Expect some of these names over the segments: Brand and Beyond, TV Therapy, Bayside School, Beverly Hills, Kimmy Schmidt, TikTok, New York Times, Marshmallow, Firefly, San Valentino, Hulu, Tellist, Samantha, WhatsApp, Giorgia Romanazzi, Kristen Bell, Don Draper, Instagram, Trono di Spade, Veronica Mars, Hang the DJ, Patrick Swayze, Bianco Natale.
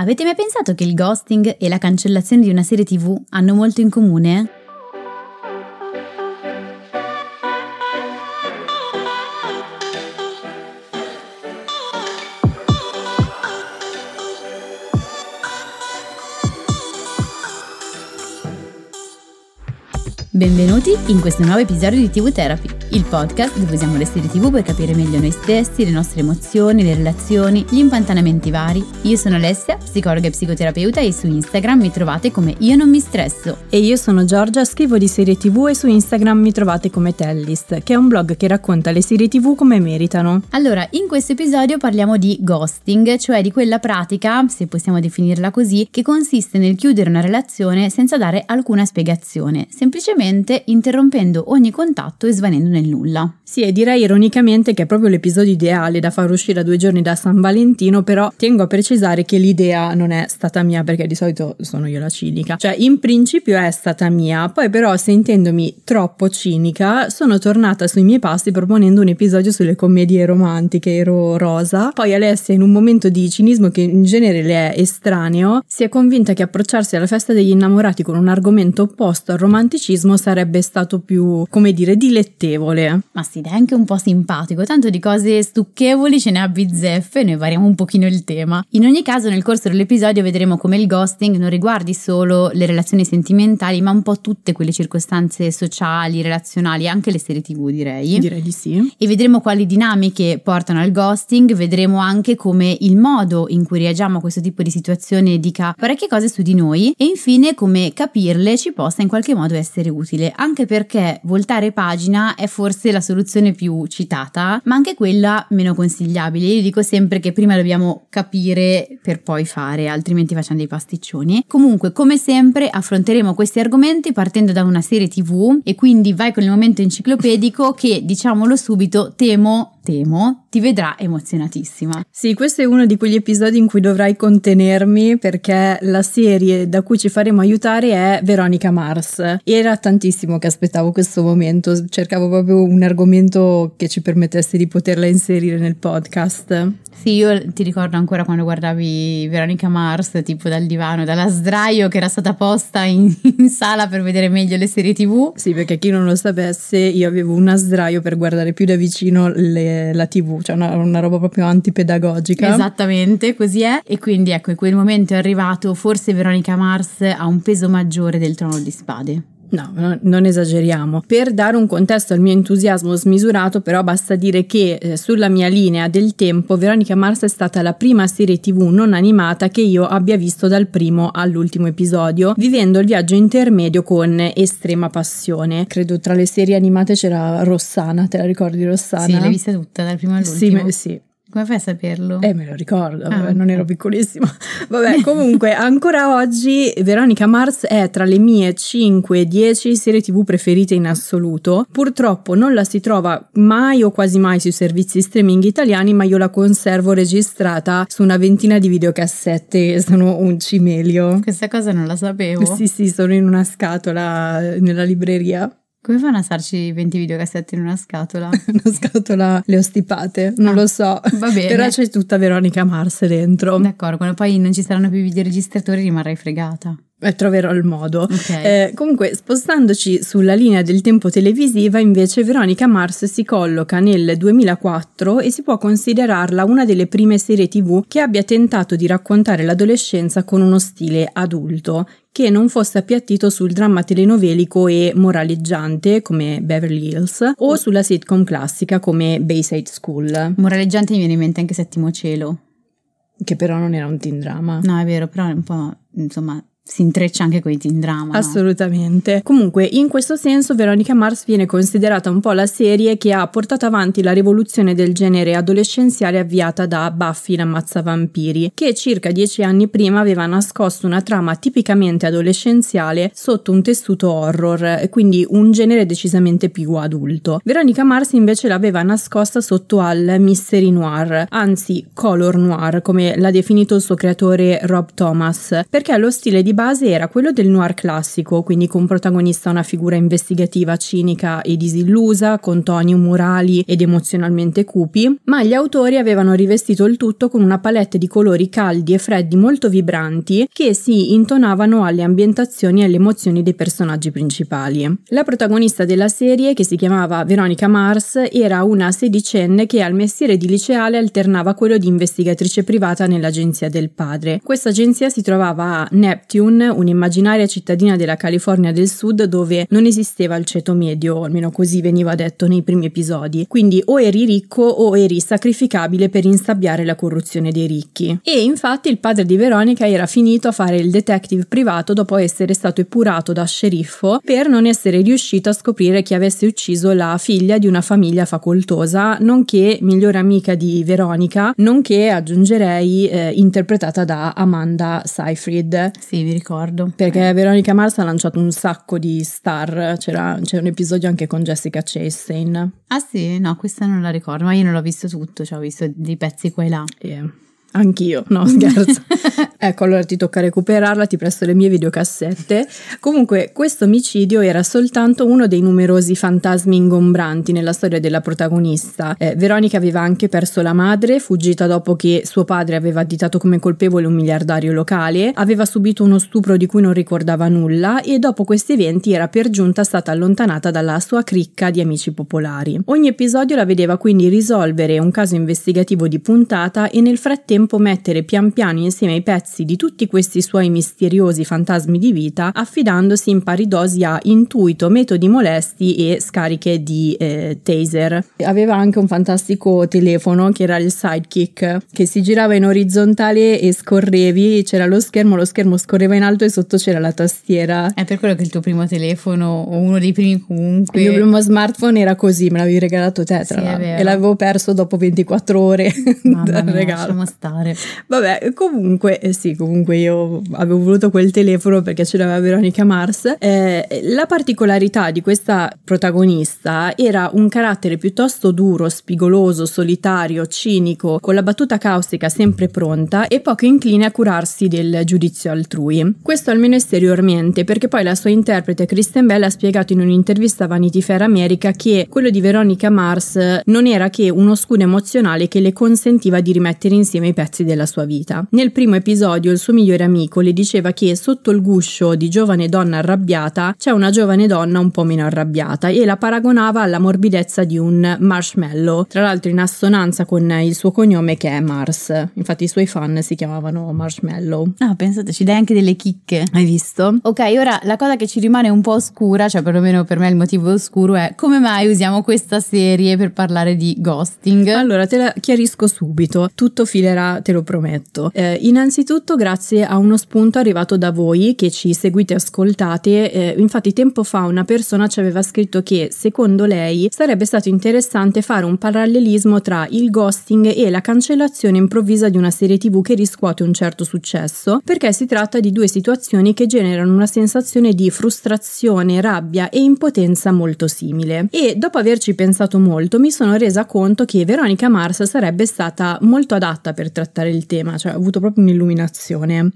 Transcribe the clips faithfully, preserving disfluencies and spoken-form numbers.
Avete mai pensato che il ghosting e la cancellazione di una serie tivù hanno molto in comune? Benvenuti in questo nuovo episodio di ti vu Therapy, il podcast dove usiamo le serie tivù per capire meglio noi stessi, le nostre emozioni, le relazioni, gli impantanamenti vari. Io sono Alessia, psicologa e psicoterapeuta, e su Instagram mi trovate come Io Non Mi Stresso. E io sono Giorgia, scrivo di serie tivù e su Instagram mi trovate come Tellist, che è un blog che racconta le serie tivù come meritano. Allora, in questo episodio parliamo di ghosting, cioè di quella pratica, se possiamo definirla così, che consiste nel chiudere una relazione senza dare alcuna spiegazione, semplicemente interrompendo ogni contatto e svanendo nel nulla. Sì, e direi ironicamente che è proprio l'episodio ideale da far uscire a due giorni da San Valentino, però tengo a precisare che l'idea non è stata mia, perché di solito sono io la cinica. Cioè, in principio è stata mia, poi però, sentendomi troppo cinica, sono tornata sui miei passi proponendo un episodio sulle commedie romantiche, ero rosa. Poi Alessia, in un momento di cinismo che in genere le è estraneo, si è convinta che approcciarsi alla festa degli innamorati con un argomento opposto al romanticismo sarebbe stato più, come dire, dilettevole. Ma sì, è anche un po' simpatico, tanto di cose stucchevoli ce ne ha bizzeffe, noi variamo un pochino il tema. In ogni caso, nel corso dell'episodio vedremo come il ghosting non riguardi solo le relazioni sentimentali, ma un po' tutte quelle circostanze sociali, relazionali, anche le serie tivù, direi. Direi di sì. E vedremo quali dinamiche portano al ghosting, vedremo anche come il modo in cui reagiamo a questo tipo di situazione dica parecchie cose su di noi, e infine come capirle ci possa in qualche modo essere utile. Anche perché voltare pagina è forse la soluzione più citata, ma anche quella meno consigliabile. Io dico sempre che prima dobbiamo capire per poi fare, altrimenti facciamo dei pasticcioni. Comunque, come sempre, affronteremo questi argomenti partendo da una serie tivù, e quindi vai con il momento enciclopedico che, diciamolo subito, temo temo, ti vedrà emozionatissima. Sì, questo è uno di quegli episodi in cui dovrai contenermi, perché la serie da cui ci faremo aiutare è Veronica Mars. Era tantissimo che aspettavo questo momento, cercavo proprio un argomento che ci permettesse di poterla inserire nel podcast. Sì, io ti ricordo ancora quando guardavi Veronica Mars, tipo dal divano, dalla sdraio che era stata posta in, in sala per vedere meglio le serie tivù. Sì, perché chi non lo sapesse, io avevo una sdraio per guardare più da vicino le la tivù, cioè una, una roba proprio antipedagogica. Esattamente, così è. E quindi ecco, in quel momento è arrivato. Forse Veronica Mars ha un peso maggiore del Trono di Spade. No, no, non esageriamo. Per dare un contesto al mio entusiasmo smisurato, però, basta dire che eh, sulla mia linea del tempo Veronica Mars è stata la prima serie tivù non animata che io abbia visto dal primo all'ultimo episodio, vivendo il viaggio intermedio con estrema passione. Credo tra le serie animate c'era Rossana, te la ricordi Rossana? Sì, l'hai vista tutta dal primo all'ultimo? Sì, sì. Come fai a saperlo? Eh, me lo ricordo, ah, vabbè, non ero piccolissima. Vabbè, comunque, ancora oggi Veronica Mars è tra le mie cinque dieci serie tivù preferite in assoluto. Purtroppo non la si trova mai o quasi mai sui servizi streaming italiani, ma io la conservo registrata su una ventina di videocassette, sono un cimelio. Questa cosa non la sapevo. Sì, sì, sono in una scatola nella libreria. Come fanno a starci venti videocassette in una scatola? Una scatola, le ho stipate, non ah, lo so, va bene. Però c'è tutta Veronica Mars dentro. D'accordo, quando poi non ci saranno più videoregistratori rimarrai fregata. E troverò il modo. Okay. Eh, comunque, spostandoci sulla linea del tempo televisiva, invece Veronica Mars si colloca nel duemilaquattro e si può considerarla una delle prime serie tivù che abbia tentato di raccontare l'adolescenza con uno stile adulto, che non fosse appiattito sul dramma telenovelico e moraleggiante come Beverly Hills o sulla sitcom classica come Bayside School. Moraleggiante mi viene in mente anche Settimo Cielo. Che però non era un teen drama. No, è vero, però è un po', insomma... si intreccia anche con i teen drama. Assolutamente. No? Comunque, in questo senso, Veronica Mars viene considerata un po' la serie che ha portato avanti la rivoluzione del genere adolescenziale avviata da Buffy l'ammazzavampiri, che circa dieci anni prima aveva nascosto una trama tipicamente adolescenziale sotto un tessuto horror, quindi un genere decisamente più adulto. Veronica Mars invece l'aveva nascosta sotto al mystery noir, anzi color noir, come l'ha definito il suo creatore Rob Thomas, perché lo stile di base era quello del noir classico, quindi con protagonista una figura investigativa cinica e disillusa, con toni umorali ed emozionalmente cupi, ma gli autori avevano rivestito il tutto con una palette di colori caldi e freddi molto vibranti che si intonavano alle ambientazioni e alle emozioni dei personaggi principali. La protagonista della serie, che si chiamava Veronica Mars, era una sedicenne che al mestiere di liceale alternava quello di investigatrice privata nell'agenzia del padre. Questa agenzia si trovava a Neptune, un'immaginaria cittadina della California del Sud dove non esisteva il ceto medio, almeno così veniva detto nei primi episodi, quindi o eri ricco o eri sacrificabile per insabbiare la corruzione dei ricchi. E infatti il padre di Veronica era finito a fare il detective privato dopo essere stato epurato da sceriffo per non essere riuscito a scoprire chi avesse ucciso la figlia di una famiglia facoltosa, nonché migliore amica di Veronica, nonché, aggiungerei, eh, interpretata da Amanda Seyfried. Sì, vi ricordo. Perché eh. Veronica Mars ha lanciato un sacco di star, c'era, c'era un episodio anche con Jessica Chastain. Ah sì? No, questa non la ricordo, ma io non l'ho visto tutto, cioè ho visto dei pezzi qua e là. Yeah. Anch'io, no scherzo. Ecco, allora ti tocca recuperarla, ti presto le mie videocassette. Comunque, questo omicidio era soltanto uno dei numerosi fantasmi ingombranti nella storia della protagonista. Eh, Veronica aveva anche perso la madre, fuggita dopo che suo padre aveva additato come colpevole un miliardario locale, aveva subito uno stupro di cui non ricordava nulla e dopo questi eventi era per giunta stata allontanata dalla sua cricca di amici popolari. Ogni episodio la vedeva quindi risolvere un caso investigativo di puntata e nel frattempo mettere pian piano insieme i pezzi di tutti questi suoi misteriosi fantasmi di vita, affidandosi in pari dosi a intuito, metodi molesti e scariche di eh, taser. Aveva anche un fantastico telefono che era il Sidekick, che si girava in orizzontale e scorrevi, c'era lo schermo, lo schermo scorreva in alto e sotto c'era la tastiera. È per quello che il tuo primo telefono, o uno dei primi comunque. Il mio primo smartphone era così, me l'avevi regalato te, tra l'altro, sì, e l'avevo perso dopo ventiquattro ore dal regalo. Stare. Vabbè, comunque eh sì, comunque io avevo voluto quel telefono perché ce l'aveva Veronica Mars. Eh, la particolarità di questa protagonista era un carattere piuttosto duro, spigoloso, solitario, cinico, con la battuta caustica sempre pronta e poco incline a curarsi del giudizio altrui. Questo almeno esteriormente, perché poi la sua interprete Kristen Bell ha spiegato in un'intervista a Vanity Fair America che quello di Veronica Mars non era che uno scudo emozionale che le consentiva di rimettere insieme i pezzi della sua vita. Nel primo episodio il suo migliore amico le diceva che sotto il guscio di giovane donna arrabbiata c'è una giovane donna un po' meno arrabbiata e la paragonava alla morbidezza di un marshmallow, tra l'altro in assonanza con il suo cognome che è Mars. Infatti i suoi fan si chiamavano Marshmallow. Ah, pensate, ci dai anche delle chicche. Hai visto? Ok, ora la cosa che ci rimane un po' oscura, cioè perlomeno per me il motivo oscuro, è come mai usiamo questa serie per parlare di ghosting. Allora te la chiarisco subito, tutto filerà, te lo prometto. Eh, innanzitutto grazie a uno spunto arrivato da voi che ci seguite e ascoltate. Eh, infatti tempo fa una persona ci aveva scritto che secondo lei sarebbe stato interessante fare un parallelismo tra il ghosting e la cancellazione improvvisa di una serie tivù che riscuote un certo successo, perché si tratta di due situazioni che generano una sensazione di frustrazione, rabbia e impotenza molto simile. E dopo averci pensato molto mi sono resa conto che Veronica Mars sarebbe stata molto adatta per trattare il tema, cioè ho avuto proprio un'illuminazione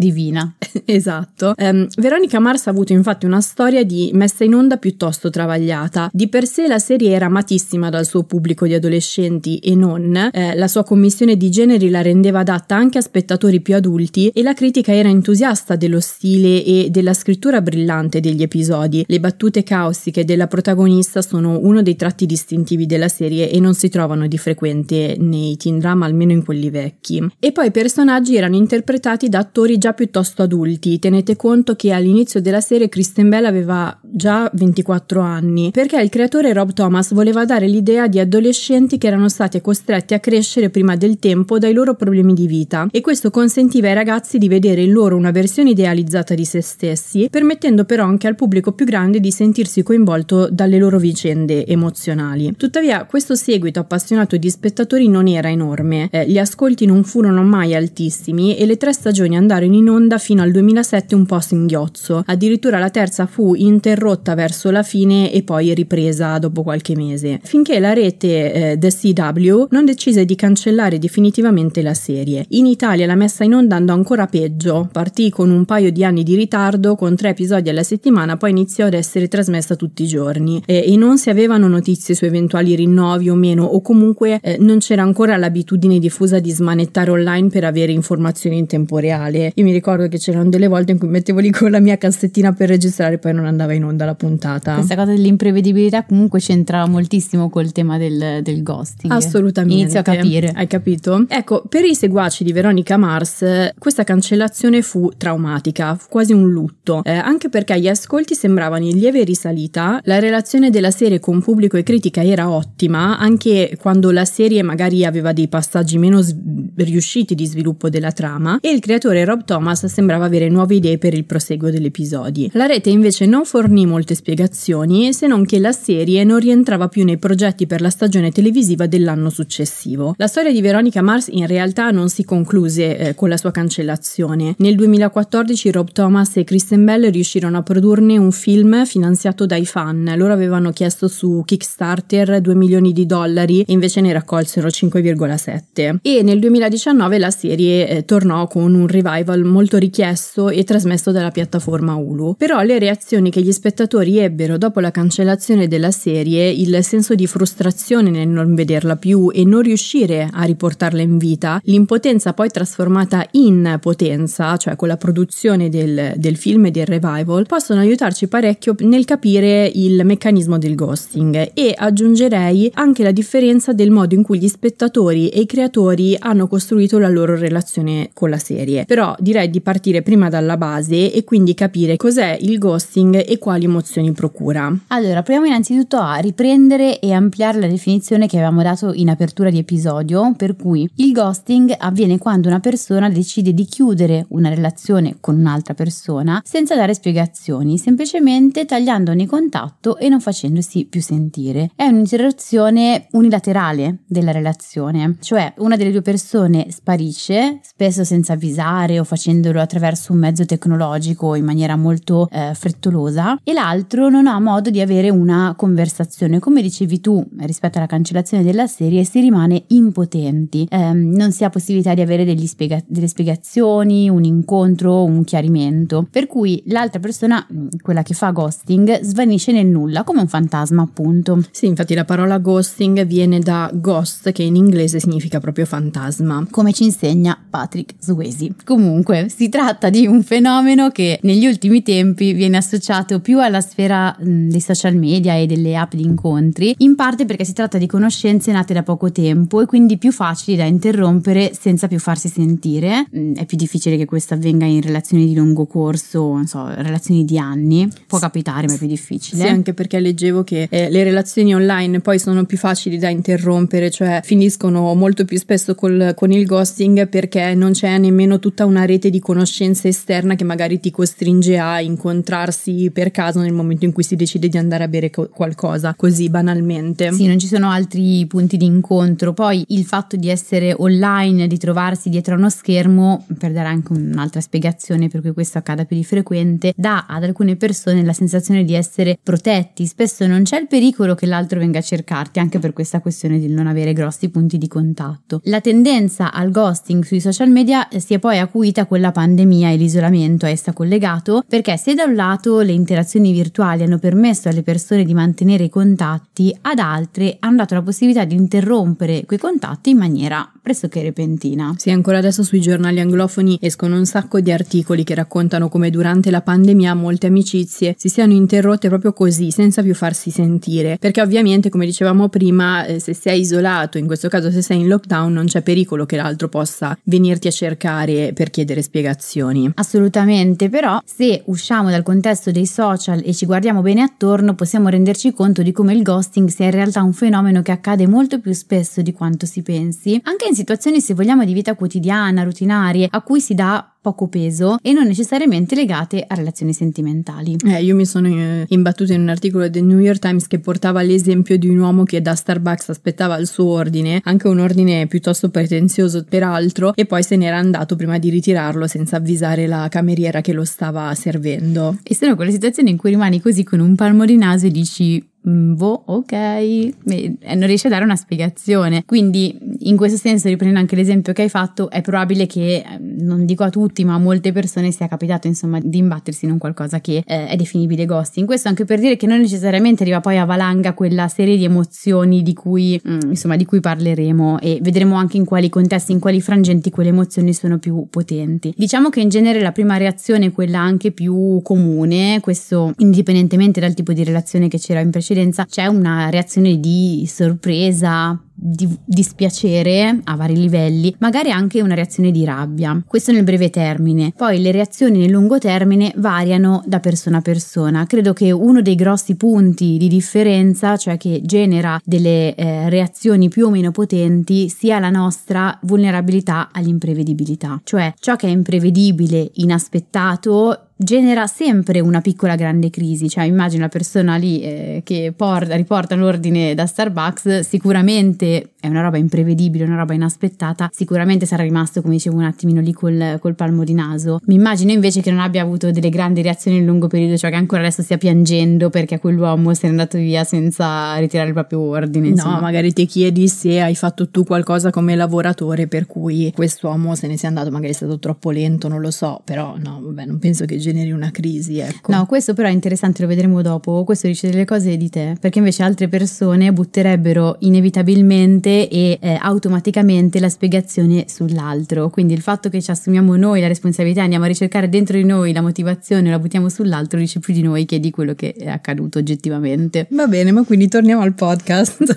divina. Esatto. Um, Veronica Mars ha avuto infatti una storia di messa in onda piuttosto travagliata. Di per sé la serie era amatissima dal suo pubblico di adolescenti e non, eh, la sua commissione di generi la rendeva adatta anche a spettatori più adulti e la critica era entusiasta dello stile e della scrittura brillante degli episodi. Le battute caustiche della protagonista sono uno dei tratti distintivi della serie e non si trovano di frequente nei teen drama, almeno in quelli vecchi. E poi i personaggi erano interpretati da attori già piuttosto adulti. Tenete conto che all'inizio della serie Kristen Bell aveva già ventiquattro anni, perché il creatore Rob Thomas voleva dare l'idea di adolescenti che erano stati costretti a crescere prima del tempo dai loro problemi di vita, e questo consentiva ai ragazzi di vedere in loro una versione idealizzata di se stessi, permettendo però anche al pubblico più grande di sentirsi coinvolto dalle loro vicende emozionali. Tuttavia questo seguito appassionato di spettatori non era enorme, eh, gli ascolti non furono mai altissimi e le tre stagioni andarono in onda fino al duemilasette un po' a singhiozzo, addirittura la terza fu interrotta verso la fine e poi ripresa dopo qualche mese, finché la rete eh, The C W non decise di cancellare definitivamente la serie. In Italia la messa in onda andò ancora peggio, partì con un paio di anni di ritardo, con tre episodi alla settimana, poi iniziò ad essere trasmessa tutti i giorni eh, e non si avevano notizie su eventuali rinnovi o meno, o comunque eh, non c'era ancora l'abitudine diffusa di smanettare online per avere informazioni in tempo reale. Io mi ricordo che c'erano delle volte in cui mettevo lì con la mia cassettina per registrare, poi non andava in onda la puntata. Questa cosa dell'imprevedibilità comunque c'entrava moltissimo col tema del, del ghosting. Assolutamente. Inizio a capire. Hai capito? Ecco, per i seguaci di Veronica Mars questa cancellazione fu traumatica, fu quasi un lutto, eh, anche perché gli ascolti sembravano in lieve risalita, la relazione della serie con pubblico e critica era ottima, anche quando la serie magari aveva dei passaggi meno s- riusciti di sviluppo della trama, e il creatore Rob Thomas sembrava avere nuove idee per il proseguo degli episodi. La rete invece non fornì molte spiegazioni, se non che la serie non rientrava più nei progetti per la stagione televisiva dell'anno successivo. La storia di Veronica Mars in realtà non si concluse eh, con la sua cancellazione. Nel duemilaquattordici Rob Thomas e Kristen Bell riuscirono a produrne un film finanziato dai fan. Loro avevano chiesto su Kickstarter due milioni di dollari e invece ne raccolsero cinque virgola sette. E nel duemiladiciannove la serie eh, tornò con un revival molto richiesto e trasmesso dalla piattaforma Hulu. Però le reazioni che gli spettatori ebbero dopo la cancellazione della serie, il senso di frustrazione nel non vederla più e non riuscire a riportarla in vita, l'impotenza poi trasformata in potenza, cioè con la produzione del, del film e del revival, possono aiutarci parecchio nel capire il meccanismo del ghosting, e aggiungerei anche la differenza del modo in cui gli spettatori e i creatori hanno costruito la loro relazione con la serie. Però direi di partire prima dalla base e quindi capire cos'è il ghosting e quali emozioni procura. Allora, proviamo innanzitutto a riprendere e ampliare la definizione che avevamo dato in apertura di episodio, per cui il ghosting avviene quando una persona decide di chiudere una relazione con un'altra persona senza dare spiegazioni, semplicemente tagliando ogni contatto e non facendosi più sentire. È un'interruzione unilaterale della relazione, cioè una delle due persone sparisce, spesso senza avvisare o facendolo attraverso un mezzo tecnologico in maniera molto eh, frettolosa, e l'altro non ha modo di avere una conversazione. Come dicevi tu, rispetto alla cancellazione della serie si rimane impotenti, eh, non si ha possibilità di avere degli spiega- delle spiegazioni, un incontro, un chiarimento, per cui l'altra persona, quella che fa ghosting, svanisce nel nulla, come un fantasma appunto. Sì, infatti la parola ghosting viene da ghost, che in inglese significa proprio fantasma, come ci insegna Patrick Swayze. Comunque si tratta di un fenomeno che negli ultimi tempi viene associato più alla sfera mh, dei social media e delle app di incontri, in parte perché si tratta di conoscenze nate da poco tempo e quindi più facili da interrompere senza più farsi sentire. Mh, è più difficile che questo avvenga in relazioni di lungo corso, non so, relazioni di anni, può capitare ma è più difficile. Sì, anche perché leggevo che eh, le relazioni online poi sono più facili da interrompere, cioè finiscono molto più spesso col, con il ghosting, perché non c'è nemmeno tutta una rete di conoscenza esterna che magari ti costringe a incontrarsi per caso nel momento in cui si decide di andare a bere co- qualcosa, così banalmente. Sì, non ci sono altri punti di incontro. Poi il fatto di essere online, di trovarsi dietro a uno schermo, per dare anche un'altra spiegazione per cui questo accada più di frequente, dà ad alcune persone la sensazione di essere protetti, spesso non c'è il pericolo che l'altro venga a cercarti, anche per questa questione di non avere grossi punti di contatto. La tendenza al ghosting sui social media si è poi acuita con la pandemia e l'isolamento a essa collegato, perché se da un lato le interazioni virtuali hanno permesso alle persone di mantenere i contatti, ad altre hanno dato la possibilità di interrompere quei contatti in maniera pressoché repentina. Sì, ancora adesso sui giornali anglofoni escono un sacco di articoli che raccontano come durante la pandemia molte amicizie si siano interrotte proprio così, senza più farsi sentire, perché ovviamente, come dicevamo prima, se sei isolato, in questo caso se sei in lockdown, non c'è pericolo che l'altro possa venirti a cercare per chiedere spiegazioni. Assolutamente. Però se usciamo dal contesto dei social social e ci guardiamo bene attorno, possiamo renderci conto di come il ghosting sia in realtà un fenomeno che accade molto più spesso di quanto si pensi, anche in situazioni, se vogliamo, di vita quotidiana, rutinarie, a cui si dà poco peso e non necessariamente legate a relazioni sentimentali. Eh, io mi sono eh, imbattuta in un articolo del New York Times che portava l'esempio di un uomo che da Starbucks aspettava il suo ordine, anche un ordine piuttosto pretenzioso peraltro, e poi se n'era andato prima di ritirarlo senza avvisare la cameriera che lo stava servendo. E sono quelle situazioni in cui rimani così con un palmo di naso e dici boh, ok, e non riesce a dare una spiegazione. Quindi in questo senso, riprendendo anche l'esempio che hai fatto, è probabile che, non dico a tutti ma a molte persone, sia capitato insomma di imbattersi in un qualcosa che eh, è definibile ghosting. Questo anche per dire che non necessariamente arriva poi a valanga quella serie di emozioni di cui mh, insomma di cui parleremo, e vedremo anche in quali contesti, in quali frangenti quelle emozioni sono più potenti. Diciamo che in genere la prima reazione è quella anche più comune, questo indipendentemente dal tipo di relazione che c'era in precedenza. C'è una reazione di sorpresa, di dispiacere a vari livelli, magari anche una reazione di rabbia. Questo nel breve termine. Poi le reazioni nel lungo termine variano da persona a persona. Credo che uno dei grossi punti di differenza, cioè che genera delle eh, reazioni più o meno potenti, sia la nostra vulnerabilità all'imprevedibilità. Cioè ciò che è imprevedibile, inaspettato, genera sempre una piccola grande crisi. Cioè immagino la persona lì eh, che porta, riporta l'ordine da Starbucks, sicuramente è una roba imprevedibile, una roba inaspettata, sicuramente sarà rimasto, come dicevo, un attimino lì col, col palmo di naso. Mi immagino invece che non abbia avuto delle grandi reazioni in lungo periodo, cioè che ancora adesso stia piangendo perché quell'uomo se n'è andato via senza ritirare il proprio ordine, insomma. No, magari ti chiedi se hai fatto tu qualcosa come lavoratore per cui quest'uomo se ne sia andato, magari è stato troppo lento, non lo so, però no, vabbè, non penso che generi una crisi, ecco. No, questo però è interessante, lo vedremo dopo. Questo dice delle cose di te, perché invece altre persone butterebbero inevitabilmente e eh, automaticamente la spiegazione sull'altro. Quindi il fatto che ci assumiamo noi la responsabilità, andiamo a ricercare dentro di noi la motivazione, la buttiamo sull'altro, dice più di noi che di quello che è accaduto oggettivamente. Va bene, ma quindi torniamo al podcast.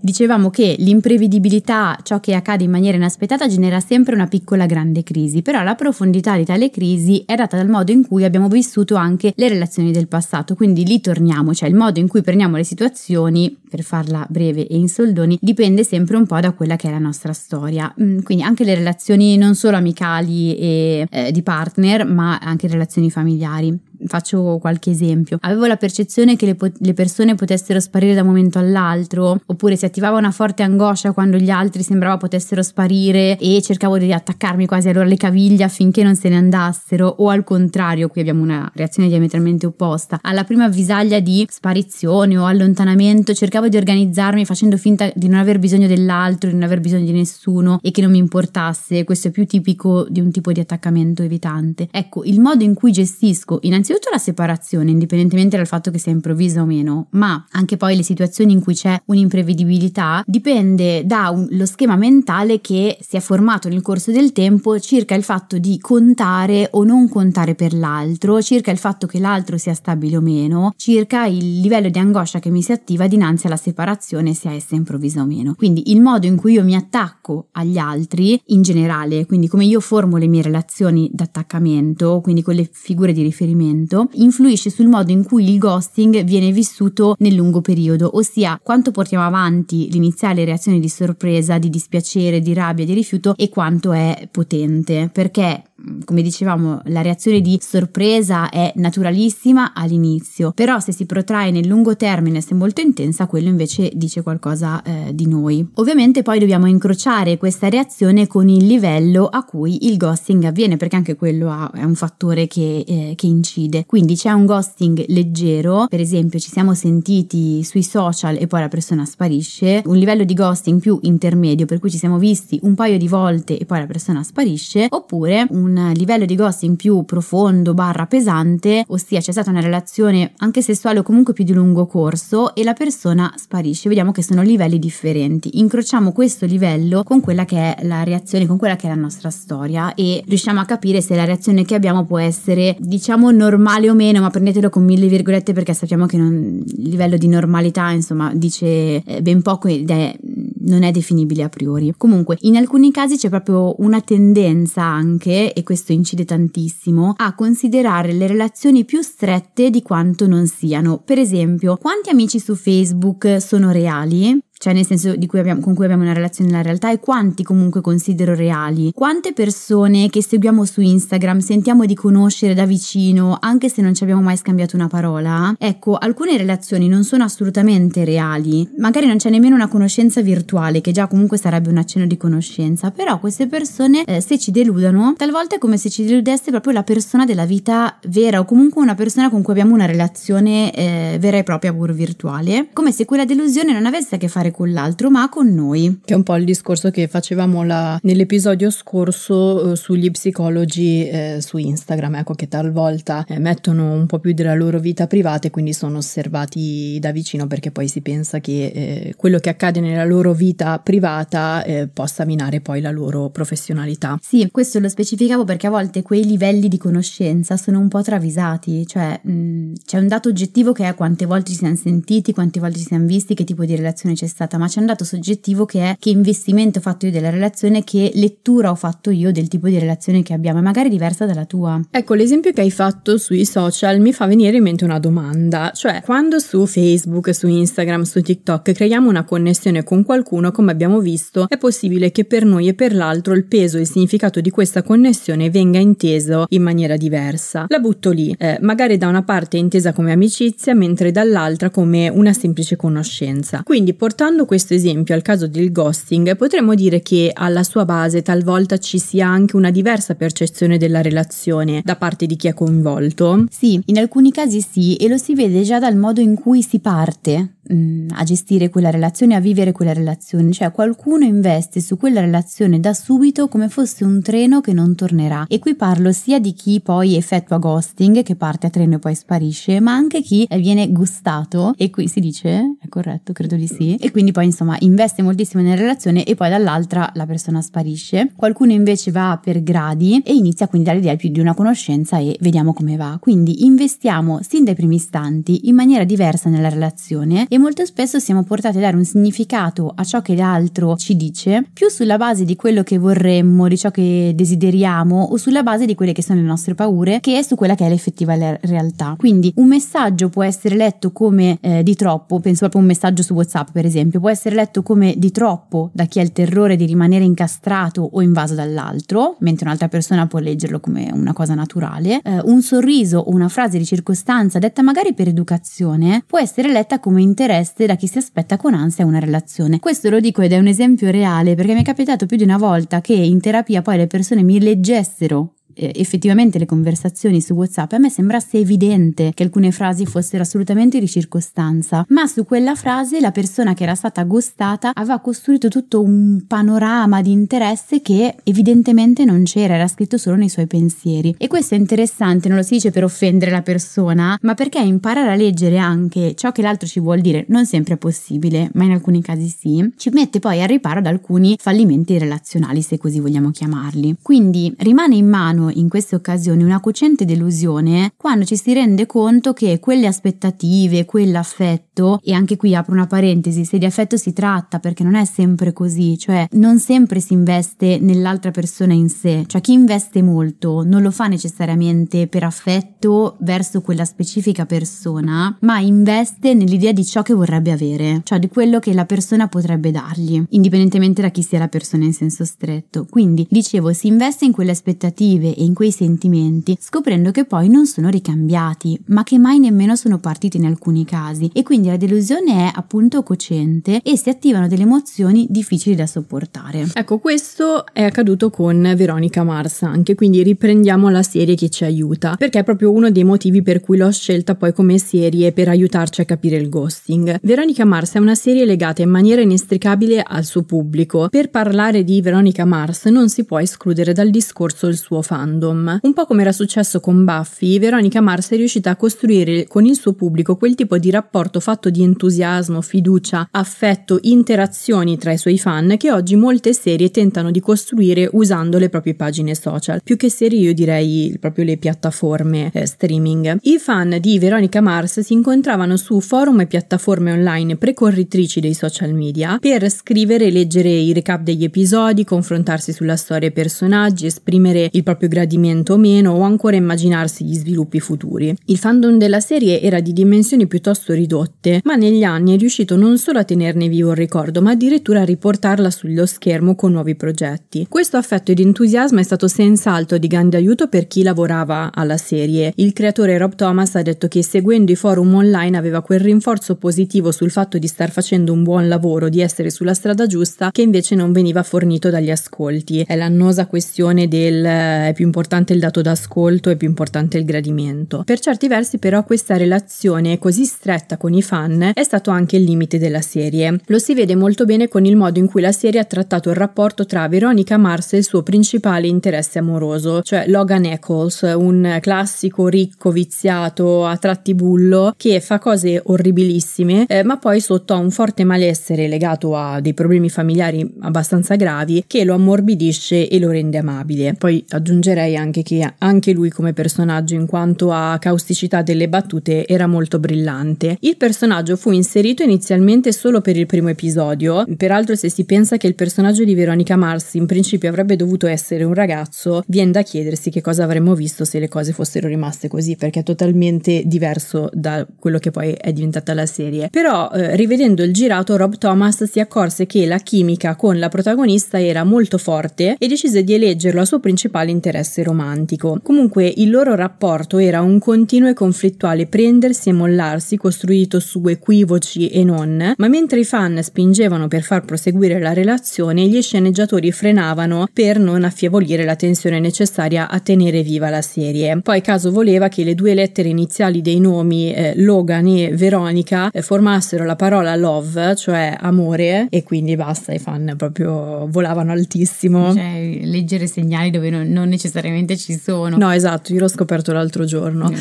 Dicevamo che l'imprevedibilità, ciò che accade in maniera inaspettata, genera sempre una piccola grande crisi, però la profondità di tale crisi è data dal modo in cui abbiamo vissuto anche le relazioni del passato. Quindi lì torniamo, cioè il modo in cui prendiamo le situazioni, per farla breve e in soldoni, dipende sempre un po' da quella che è la nostra storia. Quindi anche le relazioni non solo amicali e eh, di partner, ma anche relazioni familiari. Faccio qualche esempio. Avevo la percezione che le, po- le persone potessero sparire da un momento all'altro, oppure si attivava una forte angoscia quando gli altri sembrava potessero sparire e cercavo di attaccarmi quasi a loro le caviglie affinché non se ne andassero, o al contrario, qui abbiamo una reazione diametralmente opposta, alla prima avvisaglia di sparizione o allontanamento cercavo di organizzarmi facendo finta di non aver bisogno dell'altro, di non aver bisogno di nessuno e che non mi importasse. Questo è più tipico di un tipo di attaccamento evitante. Ecco, il modo in cui gestisco innanzitutto la separazione, indipendentemente dal fatto che sia improvvisa o meno, ma anche poi le situazioni in cui c'è un'imprevedibilità, dipende da un, lo schema mentale che si è formato nel corso del tempo circa il fatto di contare o non contare per l'altro, circa il fatto che l'altro sia stabile o meno, circa il livello di angoscia che mi si attiva dinanzi alla separazione, sia essa improvvisa o meno. Quindi il modo in cui io mi attacco agli altri in generale, quindi come io formo le mie relazioni d'attaccamento, quindi con le figure di riferimento, influisce sul modo in cui il ghosting viene vissuto nel lungo periodo, ossia quanto portiamo avanti l'iniziale reazione di sorpresa, di dispiacere, di rabbia, di rifiuto, e quanto è potente, perché come dicevamo la reazione di sorpresa è naturalissima all'inizio, però se si protrae nel lungo termine, se è molto intensa, quello invece dice qualcosa eh, di noi. Ovviamente poi dobbiamo incrociare questa reazione con il livello a cui il ghosting avviene, perché anche quello ha, è un fattore che, eh, che incide. Quindi c'è un ghosting leggero, per esempio ci siamo sentiti sui social e poi la persona sparisce, un livello di ghosting più intermedio per cui ci siamo visti un paio di volte e poi la persona sparisce, oppure un un livello di ghosting più profondo barra pesante, ossia c'è stata una relazione anche sessuale o comunque più di lungo corso e la persona sparisce. Vediamo che sono livelli differenti, incrociamo questo livello con quella che è la reazione, con quella che è la nostra storia, e riusciamo a capire se la reazione che abbiamo può essere, diciamo, normale o meno, ma prendetelo con mille virgolette perché sappiamo che non, il livello di normalità insomma dice ben poco ed è non è definibile a priori. Comunque, in alcuni casi c'è proprio una tendenza anche, e questo incide tantissimo, a considerare le relazioni più strette di quanto non siano. Per esempio, quanti amici su Facebook sono reali? Cioè nel senso di cui abbiamo, con cui abbiamo una relazione nella realtà, e quanti comunque considero reali. Quante persone che seguiamo su Instagram sentiamo di conoscere da vicino, anche se non ci abbiamo mai scambiato una parola. Ecco, alcune relazioni non sono assolutamente reali, magari non c'è nemmeno una conoscenza virtuale, che già comunque sarebbe un accenno di conoscenza, però queste persone eh, se ci deludono, talvolta è come se ci deludesse proprio la persona della vita vera, o comunque una persona con cui abbiamo una relazione eh, vera e propria pur virtuale, come se quella delusione non avesse a che fare con l'altro ma con noi. Che è un po' il discorso che facevamo la, nell'episodio scorso eh, sugli psicologi eh, su Instagram, ecco, che talvolta eh, mettono un po' più della loro vita privata e quindi sono osservati da vicino, perché poi si pensa che eh, quello che accade nella loro vita privata eh, possa minare poi la loro professionalità. Sì, questo lo specificavo perché a volte quei livelli di conoscenza sono un po' travisati, cioè mh, c'è un dato oggettivo che è quante volte ci siamo sentiti, quante volte ci siamo visti, che tipo di relazione c'è stata, ma c'è un dato soggettivo che è che investimento ho fatto io della relazione, che lettura ho fatto io del tipo di relazione che abbiamo, e magari diversa dalla tua. Ecco, l'esempio che hai fatto sui social mi fa venire in mente una domanda, cioè quando su Facebook, su Instagram, su TikTok creiamo una connessione con qualcuno, come abbiamo visto, è possibile che per noi e per l'altro il peso e il significato di questa connessione venga inteso in maniera diversa. La butto lì, eh, magari da una parte è intesa come amicizia, mentre dall'altra come una semplice conoscenza. Quindi portare Portando questo esempio al caso del ghosting, potremmo dire che alla sua base talvolta ci sia anche una diversa percezione della relazione da parte di chi è coinvolto? Sì, in alcuni casi sì, e lo si vede già dal modo in cui si parte a gestire quella relazione, a vivere quella relazione. Cioè qualcuno investe su quella relazione da subito come fosse un treno che non tornerà, e qui parlo sia di chi poi effettua ghosting, che parte a treno e poi sparisce, ma anche chi viene gustato, e qui si dice, è corretto, credo di sì, e quindi poi insomma investe moltissimo nella relazione e poi dall'altra la persona sparisce. Qualcuno invece va per gradi e inizia quindi a dare l'idea più di una conoscenza e vediamo come va. Quindi investiamo sin dai primi istanti in maniera diversa nella relazione, e molto spesso siamo portati a dare un significato a ciò che l'altro ci dice, più sulla base di quello che vorremmo, di ciò che desideriamo, o sulla base di quelle che sono le nostre paure, che è su quella che è l'effettiva realtà. Quindi un messaggio può essere letto come eh, di troppo, penso proprio a un messaggio su WhatsApp per esempio, può essere letto come di troppo da chi ha il terrore di rimanere incastrato o invaso dall'altro, mentre un'altra persona può leggerlo come una cosa naturale. Eh, un sorriso o una frase di circostanza detta magari per educazione può essere letta come interesse da chi si aspetta con ansia una relazione. Questo lo dico ed è un esempio reale, perché mi è capitato più di una volta che in terapia poi le persone mi leggessero effettivamente le conversazioni su WhatsApp, a me sembrasse evidente che alcune frasi fossero assolutamente di circostanza, ma su quella frase la persona che era stata ghostata aveva costruito tutto un panorama di interesse che evidentemente non c'era, era scritto solo nei suoi pensieri. E questo è interessante, non lo si dice per offendere la persona, ma perché imparare a leggere anche ciò che l'altro ci vuol dire non sempre è possibile, ma in alcuni casi sì, ci mette poi al riparo da alcuni fallimenti relazionali, se così vogliamo chiamarli. Quindi rimane in mano in queste occasioni una cocente delusione quando ci si rende conto che quelle aspettative, quell'affetto, e anche qui apro una parentesi, se di affetto si tratta, perché non è sempre così, cioè non sempre si investe nell'altra persona in sé, cioè chi investe molto non lo fa necessariamente per affetto verso quella specifica persona, ma investe nell'idea di ciò che vorrebbe avere, cioè di quello che la persona potrebbe dargli, indipendentemente da chi sia la persona in senso stretto. Quindi dicevo, si investe in quelle aspettative e in quei sentimenti, scoprendo che poi non sono ricambiati, ma che mai nemmeno sono partiti in alcuni casi, e quindi la delusione è appunto cocente e si attivano delle emozioni difficili da sopportare. Ecco, questo è accaduto con Veronica Mars anche, quindi riprendiamo la serie che ci aiuta, perché è proprio uno dei motivi per cui l'ho scelta poi come serie per aiutarci a capire il ghosting. Veronica Mars è una serie legata in maniera inestricabile al suo pubblico. Per parlare di Veronica Mars non si può escludere dal discorso il suo fan, fandom. Un po' come era successo con Buffy, Veronica Mars è riuscita a costruire con il suo pubblico quel tipo di rapporto fatto di entusiasmo, fiducia, affetto, interazioni tra i suoi fan che oggi molte serie tentano di costruire usando le proprie pagine social. Più che serie io direi proprio le piattaforme eh, streaming. I fan di Veronica Mars si incontravano su forum e piattaforme online precorritrici dei social media per scrivere e leggere i recap degli episodi, confrontarsi sulla storia e personaggi, esprimere il proprio gradimento o meno o ancora immaginarsi gli sviluppi futuri. Il fandom della serie era di dimensioni piuttosto ridotte, ma negli anni è riuscito non solo a tenerne vivo il ricordo, ma addirittura a riportarla sullo schermo con nuovi progetti. Questo affetto ed entusiasmo è stato senz'altro di grande aiuto per chi lavorava alla serie. Il creatore Rob Thomas ha detto che seguendo i forum online aveva quel rinforzo positivo sul fatto di star facendo un buon lavoro, di essere sulla strada giusta, che invece non veniva fornito dagli ascolti. È l'annosa questione del è più importante il dato d'ascolto, è più importante il gradimento. Per certi versi però questa relazione così stretta con i fan è stato anche il limite della serie. Lo si vede molto bene con il modo in cui la serie ha trattato il rapporto tra Veronica Mars e il suo principale interesse amoroso, cioè Logan Eccles, un classico ricco, viziato, a tratti bullo, che fa cose orribilissime, eh, ma poi sotto a un forte malessere legato a dei problemi familiari abbastanza gravi che lo ammorbidisce e lo rende amabile. Poi aggiungerei anche che anche lui come personaggio, in quanto a causticità delle battute, era molto brillante. Il personaggio fu inserito inizialmente solo per il primo episodio, peraltro se si pensa che il personaggio di Veronica Mars in principio avrebbe dovuto essere un ragazzo, viene da chiedersi che cosa avremmo visto se le cose fossero rimaste così, perché è totalmente diverso da quello che poi è diventata la serie. Però eh, rivedendo il girato, Rob Thomas si accorse che la chimica con la protagonista era molto forte e decise di eleggerlo a suo principale interesse romantico. Comunque il loro rapporto era un continuo e conflittuale prendersi e mollarsi, costruito su equivoci e non, ma mentre i fan spingevano per far proseguire la relazione, gli sceneggiatori frenavano per non affievolire la tensione necessaria a tenere viva la serie. Poi caso voleva che le due lettere iniziali dei nomi eh, Logan e Veronica eh, formassero la parola love, cioè amore, e quindi basta, i fan proprio volavano altissimo. Cioè, leggere segnali dove non, non necessariamente ci sono. No, esatto, io l'ho scoperto l'altro giorno. Non,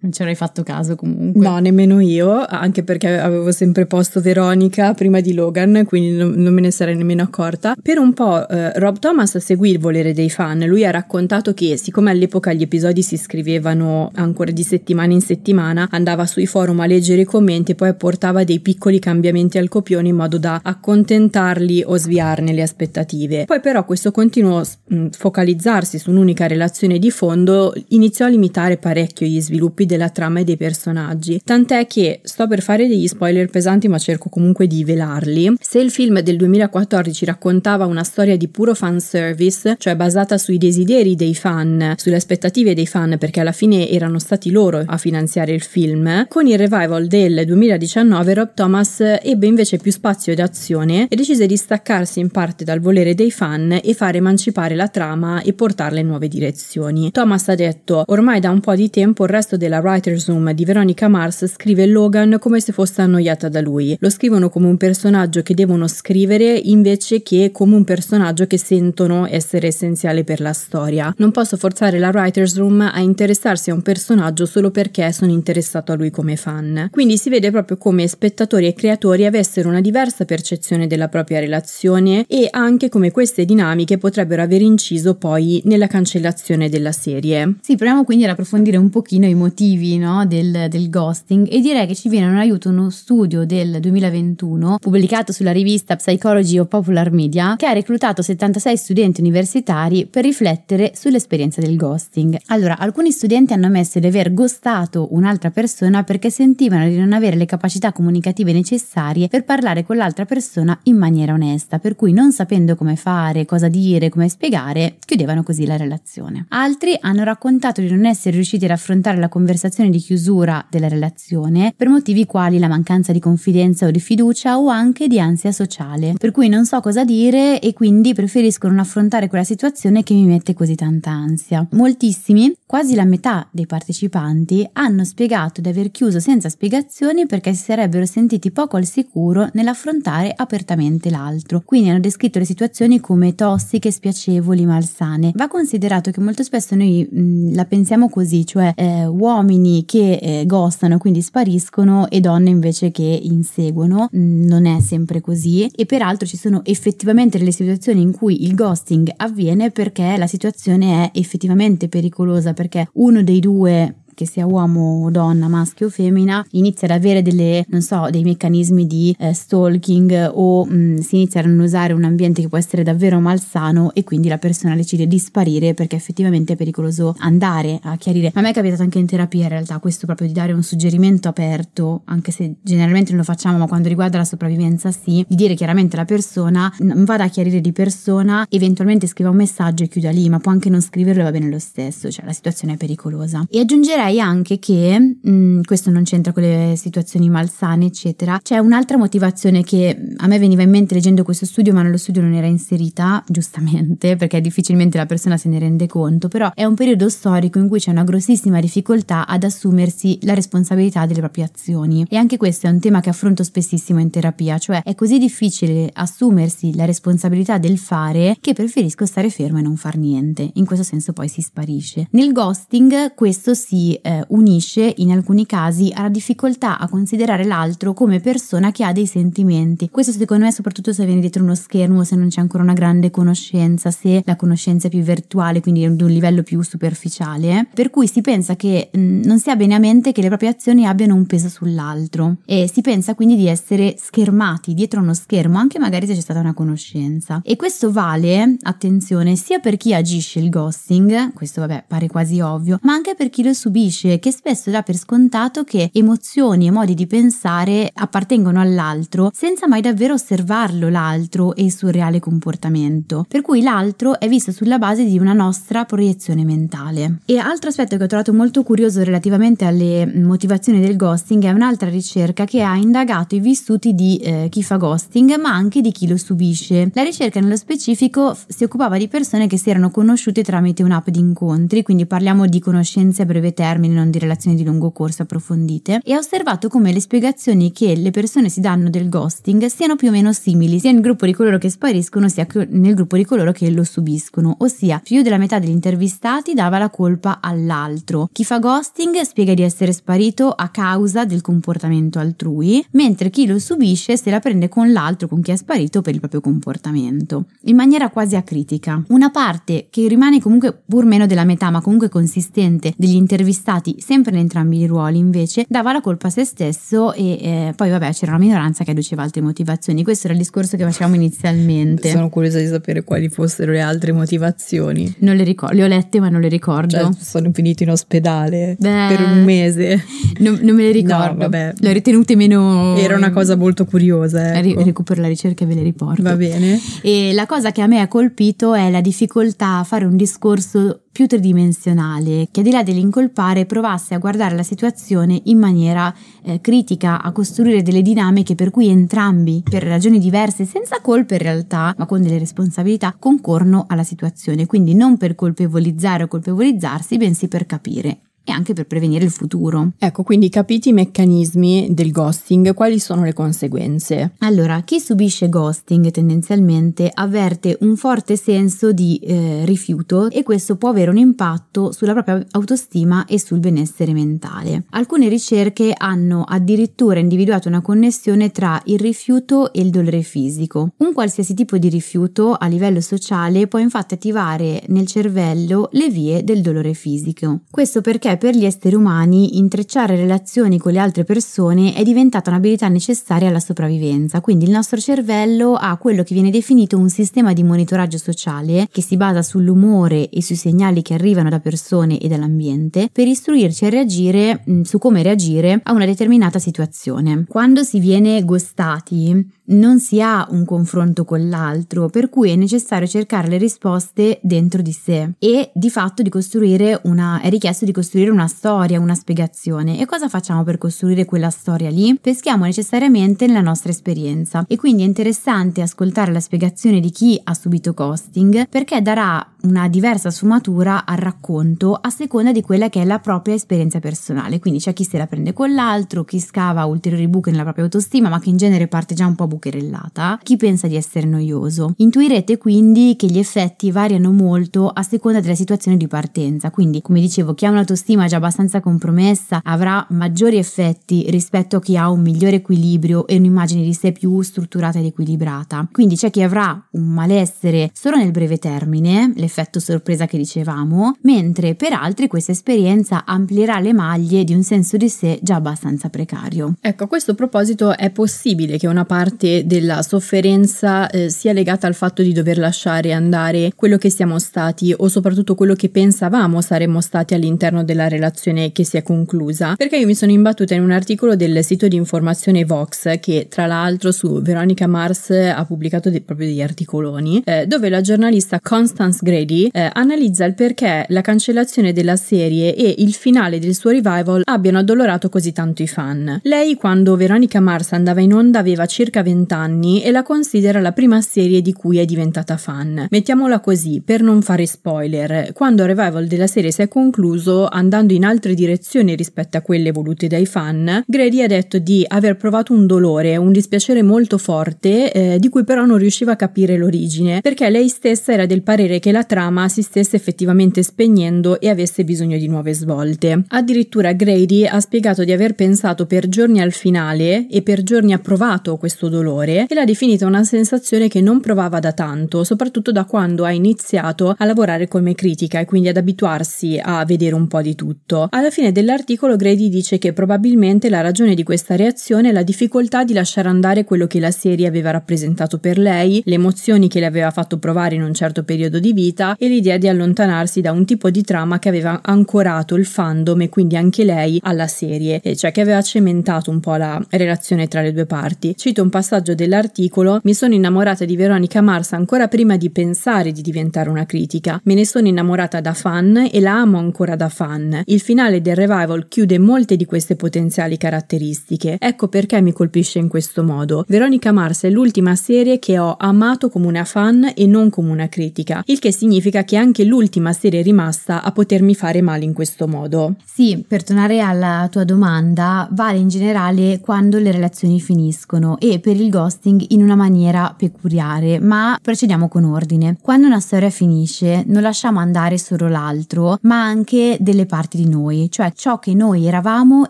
non ci avrei fatto caso comunque. No, nemmeno io, anche perché avevo sempre posto Veronica prima di Logan, quindi non, non me ne sarei nemmeno accorta. Per un po' eh, Rob Thomas seguì il volere dei fan. Lui ha raccontato che, siccome all'epoca gli episodi si scrivevano ancora di settimana in settimana, andava sui forum a leggere i commenti e poi portava dei piccoli cambiamenti al copione in modo da accontentarli o sviarne le aspettative. Poi però questo continuo focalizzarsi su un'unica relazione di fondo iniziò a limitare parecchio gli sviluppi della trama e dei personaggi, tant'è che sto per fare degli spoiler pesanti, ma cerco comunque di velarli. Se il film del duemilaquattordici raccontava una storia di puro fan service, cioè basata sui desideri dei fan, sulle aspettative dei fan, perché alla fine erano stati loro a finanziare il film, con il revival del duemiladiciannove Rob Thomas ebbe invece più spazio ed azione e decise di staccarsi in parte dal volere dei fan e far emancipare la trama e portarla in nuove direzioni. Thomas ha detto: ormai da un po' di tempo il resto della writer's room di Veronica Mars scrive Logan come se fosse annoiata da lui, lo scrivono come un personaggio che devono scrivere invece che come un personaggio che sentono essere essenziale per la storia. Non posso forzare la writer's room a interessarsi a un personaggio solo perché sono interessato a lui come fan. Quindi si vede proprio come spettatori e creatori avessero una diversa percezione della propria relazione e anche come queste dinamiche potrebbero aver inciso poi nella cancellazione della serie. Sì, proviamo quindi ad approfondire un pochino i motivi, no, del, del ghosting, e direi che ci viene in aiuto uno studio del duemilaventuno pubblicato sulla rivista Psychology of Popular Media, che ha reclutato settantasei studenti universitari per riflettere sull'esperienza del ghosting. Allora, alcuni studenti hanno ammesso di aver ghostato un'altra persona perché sentivano di non avere le capacità comunicative necessarie per parlare con l'altra persona in maniera onesta, per cui non sapendo come fare, cosa dire, come spiegare, chiudevano così la relazione. Altri hanno raccontato di non essere riusciti ad affrontare la conversazione conversazione di chiusura della relazione per motivi quali la mancanza di confidenza o di fiducia o anche di ansia sociale, per cui non so cosa dire e quindi preferisco non affrontare quella situazione che mi mette così tanta ansia. Moltissimi, quasi la metà dei partecipanti, hanno spiegato di aver chiuso senza spiegazioni perché si sarebbero sentiti poco al sicuro nell'affrontare apertamente l'altro, quindi hanno descritto le situazioni come tossiche, spiacevoli, malsane. Va considerato che molto spesso noi mh, la pensiamo così, cioè eh, uomini che eh, ghostano, quindi spariscono, e donne invece che inseguono. Mh, non è sempre così, e peraltro ci sono effettivamente delle situazioni in cui il ghosting avviene perché la situazione è effettivamente pericolosa, perché uno dei due, che sia uomo o donna, maschio o femmina, inizia ad avere delle, non so, dei meccanismi di eh, stalking o mh, si inizia a annusare un ambiente che può essere davvero malsano, e quindi la persona decide di sparire perché effettivamente è pericoloso andare a chiarire. Ma a me è capitato anche in terapia in realtà questo, proprio di dare un suggerimento aperto, anche se generalmente non lo facciamo, ma quando riguarda la sopravvivenza sì, di dire chiaramente alla persona: non vada a chiarire di persona, eventualmente scriva un messaggio e chiuda lì, ma può anche non scriverlo e va bene lo stesso, cioè la situazione è pericolosa. E aggiungerei anche che mh, questo non c'entra con le situazioni malsane eccetera, c'è un'altra motivazione che a me veniva in mente leggendo questo studio, ma nello studio non era inserita, giustamente, perché difficilmente la persona se ne rende conto, però è un periodo storico in cui c'è una grossissima difficoltà ad assumersi la responsabilità delle proprie azioni, e anche questo è un tema che affronto spessissimo in terapia, cioè è così difficile assumersi la responsabilità del fare che preferisco stare fermo e non far niente. In questo senso poi si sparisce. Nel ghosting questo si Eh, unisce in alcuni casi alla difficoltà a considerare l'altro come persona che ha dei sentimenti. Questo secondo me soprattutto se viene dietro uno schermo, se non c'è ancora una grande conoscenza, se la conoscenza è più virtuale, quindi ad un livello più superficiale, per cui si pensa che mh, non sia bene a mente che le proprie azioni abbiano un peso sull'altro, e si pensa quindi di essere schermati dietro uno schermo, anche magari se c'è stata una conoscenza. E questo vale, attenzione, sia per chi agisce il ghosting, questo vabbè pare quasi ovvio, ma anche per chi lo subisce, che spesso dà per scontato che emozioni e modi di pensare appartengono all'altro senza mai davvero osservarlo l'altro e il suo reale comportamento, per cui l'altro è visto sulla base di una nostra proiezione mentale. E altro aspetto che ho trovato molto curioso relativamente alle motivazioni del ghosting è un'altra ricerca che ha indagato i vissuti di eh, chi fa ghosting, ma anche di chi lo subisce. La ricerca nello specifico si occupava di persone che si erano conosciute tramite un'app di incontri, quindi parliamo di conoscenze a breve termine, non di relazioni di lungo corso approfondite, e ha osservato come le spiegazioni che le persone si danno del ghosting siano più o meno simili, sia nel gruppo di coloro che spariscono sia nel gruppo di coloro che lo subiscono, ossia più della metà degli intervistati dava la colpa all'altro. Chi fa ghosting spiega di essere sparito a causa del comportamento altrui, mentre chi lo subisce se la prende con l'altro, con chi è sparito, per il proprio comportamento, in maniera quasi acritica. Una parte che rimane comunque pur meno della metà, ma comunque consistente, degli intervistati stati sempre in entrambi i ruoli invece dava la colpa a se stesso, e eh, poi vabbè c'era una minoranza che adduceva altre motivazioni. Questo era il discorso che facevamo inizialmente. Sono curiosa di sapere quali fossero le altre motivazioni. Non le ricordo, le ho lette ma non le ricordo. Cioè, sono finito in ospedale Beh, per un mese. Non, non me le ricordo. No, vabbè. Le ho ritenute meno... Era una cosa molto curiosa. Ecco. Recupero la ricerca e ve le riporto. Va bene. E la cosa che a me ha colpito è la difficoltà a fare un discorso più tridimensionale, che al di là dell'incolpare provasse a guardare la situazione in maniera eh, critica, a costruire delle dinamiche per cui entrambi, per ragioni diverse, senza colpe in realtà, ma con delle responsabilità, concorrono alla situazione, quindi non per colpevolizzare o colpevolizzarsi, bensì per capire, e anche per prevenire il futuro. Ecco, quindi capiti i meccanismi del ghosting, quali sono le conseguenze? Allora, chi subisce ghosting tendenzialmente avverte un forte senso di eh, rifiuto, e questo può avere un impatto sulla propria autostima e sul benessere mentale. Alcune ricerche hanno addirittura individuato una connessione tra il rifiuto e il dolore fisico. Un qualsiasi tipo di rifiuto a livello sociale può infatti attivare nel cervello le vie del dolore fisico. Questo perché per gli esseri umani intrecciare relazioni con le altre persone è diventata un'abilità necessaria alla sopravvivenza, quindi il nostro cervello ha quello che viene definito un sistema di monitoraggio sociale che si basa sull'umore e sui segnali che arrivano da persone e dall'ambiente per istruirci a reagire su come reagire a una determinata situazione. Quando si viene ghostati non si ha un confronto con l'altro, per cui è necessario cercare le risposte dentro di sé, e di fatto di costruire una è richiesto di costruire costruire una storia, una spiegazione. E cosa facciamo per costruire quella storia lì? Peschiamo necessariamente nella nostra esperienza, e quindi è interessante ascoltare la spiegazione di chi ha subito ghosting, perché darà una diversa sfumatura al racconto a seconda di quella che è la propria esperienza personale. Quindi c'è chi se la prende con l'altro, chi scava ulteriori buche nella propria autostima, ma che in genere parte già un po' bucherellata, chi pensa di essere noioso. Intuirete quindi che gli effetti variano molto a seconda della situazione di partenza, quindi come dicevo chi ha un'autostima già abbastanza compromessa avrà maggiori effetti rispetto a chi ha un migliore equilibrio e un'immagine di sé più strutturata ed equilibrata. Quindi c'è chi avrà un malessere solo nel breve termine, le effetto sorpresa che dicevamo, mentre per altri questa esperienza amplierà le maglie di un senso di sé già abbastanza precario. Ecco, a questo proposito è possibile che una parte della sofferenza eh, sia legata al fatto di dover lasciare andare quello che siamo stati, o soprattutto quello che pensavamo saremmo stati all'interno della relazione che si è conclusa, perché io mi sono imbattuta in un articolo del sito di informazione Vox, che tra l'altro su Veronica Mars ha pubblicato de- proprio degli articoloni, eh, dove la giornalista Constance Gray Eh, analizza il perché la cancellazione della serie e il finale del suo revival abbiano addolorato così tanto i fan. Lei, quando Veronica Mars andava in onda, aveva circa venti anni e la considera la prima serie di cui è diventata fan. Mettiamola così, per non fare spoiler, quando il revival della serie si è concluso, andando in altre direzioni rispetto a quelle volute dai fan, Grady ha detto di aver provato un dolore, un dispiacere molto forte, eh, di cui però non riusciva a capire l'origine, perché lei stessa era del parere che la trama si stesse effettivamente spegnendo e avesse bisogno di nuove svolte. Addirittura Grady ha spiegato di aver pensato per giorni al finale e per giorni ha provato questo dolore, e l'ha definita una sensazione che non provava da tanto, soprattutto da quando ha iniziato a lavorare come critica e quindi ad abituarsi a vedere un po' di tutto. Alla fine dell'articolo Grady dice che probabilmente la ragione di questa reazione è la difficoltà di lasciare andare quello che la serie aveva rappresentato per lei, le emozioni che le aveva fatto provare in un certo periodo di vita e l'idea di allontanarsi da un tipo di trama che aveva ancorato il fandom e quindi anche lei alla serie, e cioè che aveva cementato un po' la relazione tra le due parti. Cito un passaggio dell'articolo: mi sono innamorata di Veronica Mars ancora prima di pensare di diventare una critica, me ne sono innamorata da fan e la amo ancora da fan. Il finale del revival chiude molte di queste potenziali caratteristiche, ecco perché mi colpisce in questo modo. Veronica Mars è l'ultima serie che ho amato come una fan e non come una critica, il che significa significa che anche l'ultima serie è rimasta a potermi fare male in questo modo. Sì, per tornare alla tua domanda, vale in generale quando le relazioni finiscono e per il ghosting in una maniera peculiare, ma procediamo con ordine. Quando una storia finisce non lasciamo andare solo l'altro, ma anche delle parti di noi, cioè ciò che noi eravamo